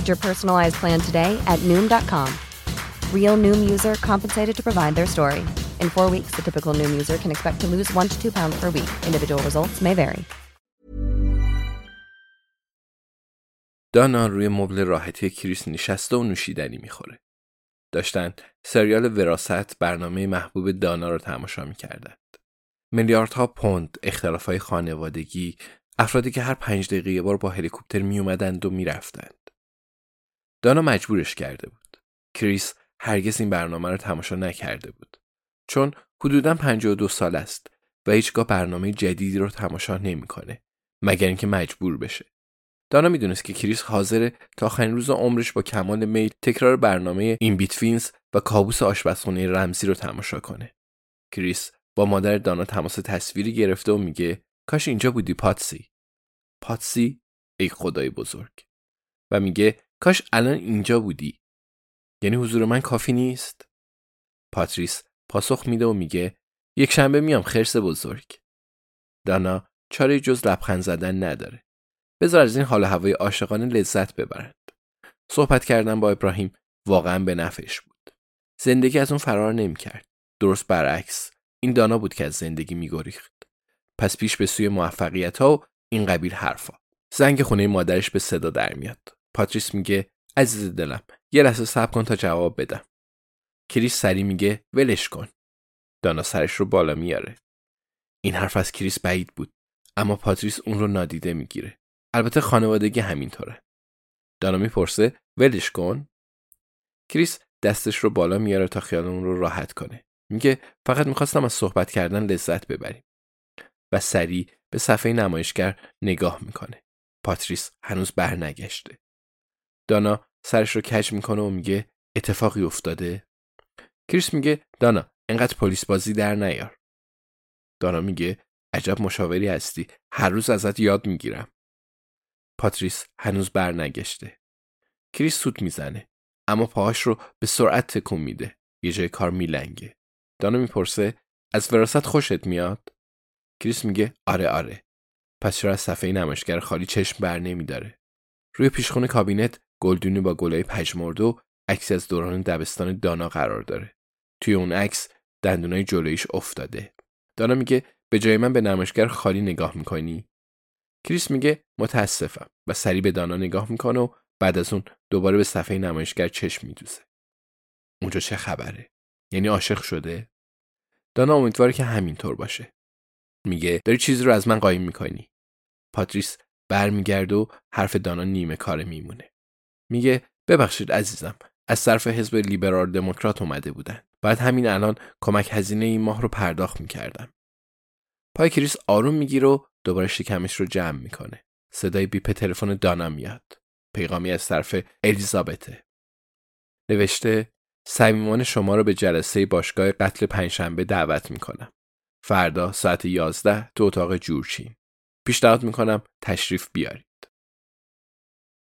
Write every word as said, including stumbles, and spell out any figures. Get your personalized plan today at noom dot com. Real Noom user compensated to provide their story. In four weeks, the typical Noom user can expect to lose one to two pounds per week. Individual results may vary. دانا روی مبل راحتی کریس نشسته و نوشیدنی میخوره. داشتن سریال وراثت، برنامه محبوب دانا رو تماشا میکردند. میلیاردها پوند، اختلافهای خانوادگی، افرادی که هر پنج دقیقه یه بار با هلیکوپتر میومدند و میرفتند. دانا مجبورش کرده بود. کریس هرگز این برنامه رو تماشا نکرده بود. چون حدوداً پنجاه و دو سال است و هیچگاه برنامه جدیدی رو تماشا نمی‌کنه مگر اینکه مجبور بشه. دانا میدونست که کریس حاضره تا آخرین روز عمرش با کمال میل تکرار برنامه این بیتوینز و کابوس آشپزخونه رمزی رو تماشا کنه. کریس با مادر دانا تماس تصویری گرفته و میگه کاش اینجا بودی پاتسی. پاتسی ای خدای بزرگ. و میگه کاش الان اینجا بودی. یعنی حضور من کافی نیست؟ پاتریس پاسخ میده و میگه یک شنبه میام خرس بزرگ. دانا چاره جز لبخند زدن نداره. بذار از این حال هوای عاشقانه لذت ببرند. صحبت کردن با ابراهیم واقعا به نفعش بود. زندگی از اون فرار نمیکرد. درست برعکس، این دانا بود که از زندگی میگریخت. پس پیش به سوی موفقیت ها و این قبیل حرفا. زنگ خونه مادرش به صدا در میاد. پاتریس میگه عزیز دلم یه لحظه صبر کن تا جواب بدم. کریس سری میگه ولش کن. دانا سرش رو بالا میاره. این حرف از کریس بعید بود اما پاتریس اون رو نادیده میگیره. البته خانوادگی همینطوره. دانا میپرسه ولش کن. کریس دستش رو بالا میاره تا خیال اون رو راحت کنه. میگه فقط میخواستم از صحبت کردن لذت ببریم. و سری به صفحه نمایشگر نگاه میکنه. پاتریس هنوز برنگشته. دانا سرش رو کج میکنه و میگه اتفاقی افتاده؟ کریس میگه دانا انقدر پلیس بازی در نیار. دانا میگه عجب مشاوری هستی، هر روز ازت یاد میگیرم. پاتریس هنوز برنگشته. کریس سوت میزنه اما پاهاش رو به سرعت تکون میده. یه جای کار میلنگه. دانا میپرسه از وراثت خوشت میاد؟ کریس میگه آره آره. پس چرا از صفحه نمایشگر خالی چشم بر نمیداره؟ روی پیشخونه کابینت گلدونی با گلای پژمرده و عکس از دوران دبستان دانا قرار داره. توی اون عکس دندونای جلویش افتاده. دانا میگه به جای من به نمایشگر خالی نگاه میکنی؟ کریس میگه متاسفم و سری به دانا نگاه میکنه و بعد از اون دوباره به صفحه نمایشگر چشم میدوزه. اونجا چه خبره؟ یعنی عاشق شده؟ دانا امیدواره که همینطور باشه. میگه داری چیزی رو از من قایم میکنی. پاتریس برمیگرده و حرف دانا نیمه کاره میمونه. میگه ببخشید عزیزم، از طرف حزب لیبرال دموکرات اومده بودن. بعد همین الان کمک هزینه این ماه رو پرداخت میکردم. پای کریس آروم میگیره و دوباره شکمش رو جمع میکنه. صدای بیپ تلفن دانا میاد. پیغامی از طرف الیزابته. نوشته صمیمانه شما رو به جلسه باشگاه قتل پنجشنبه دعوت میکنم. فردا ساعت یازده تو اتاق جورچین. پیشنهاد میکنم تشریف بیاری.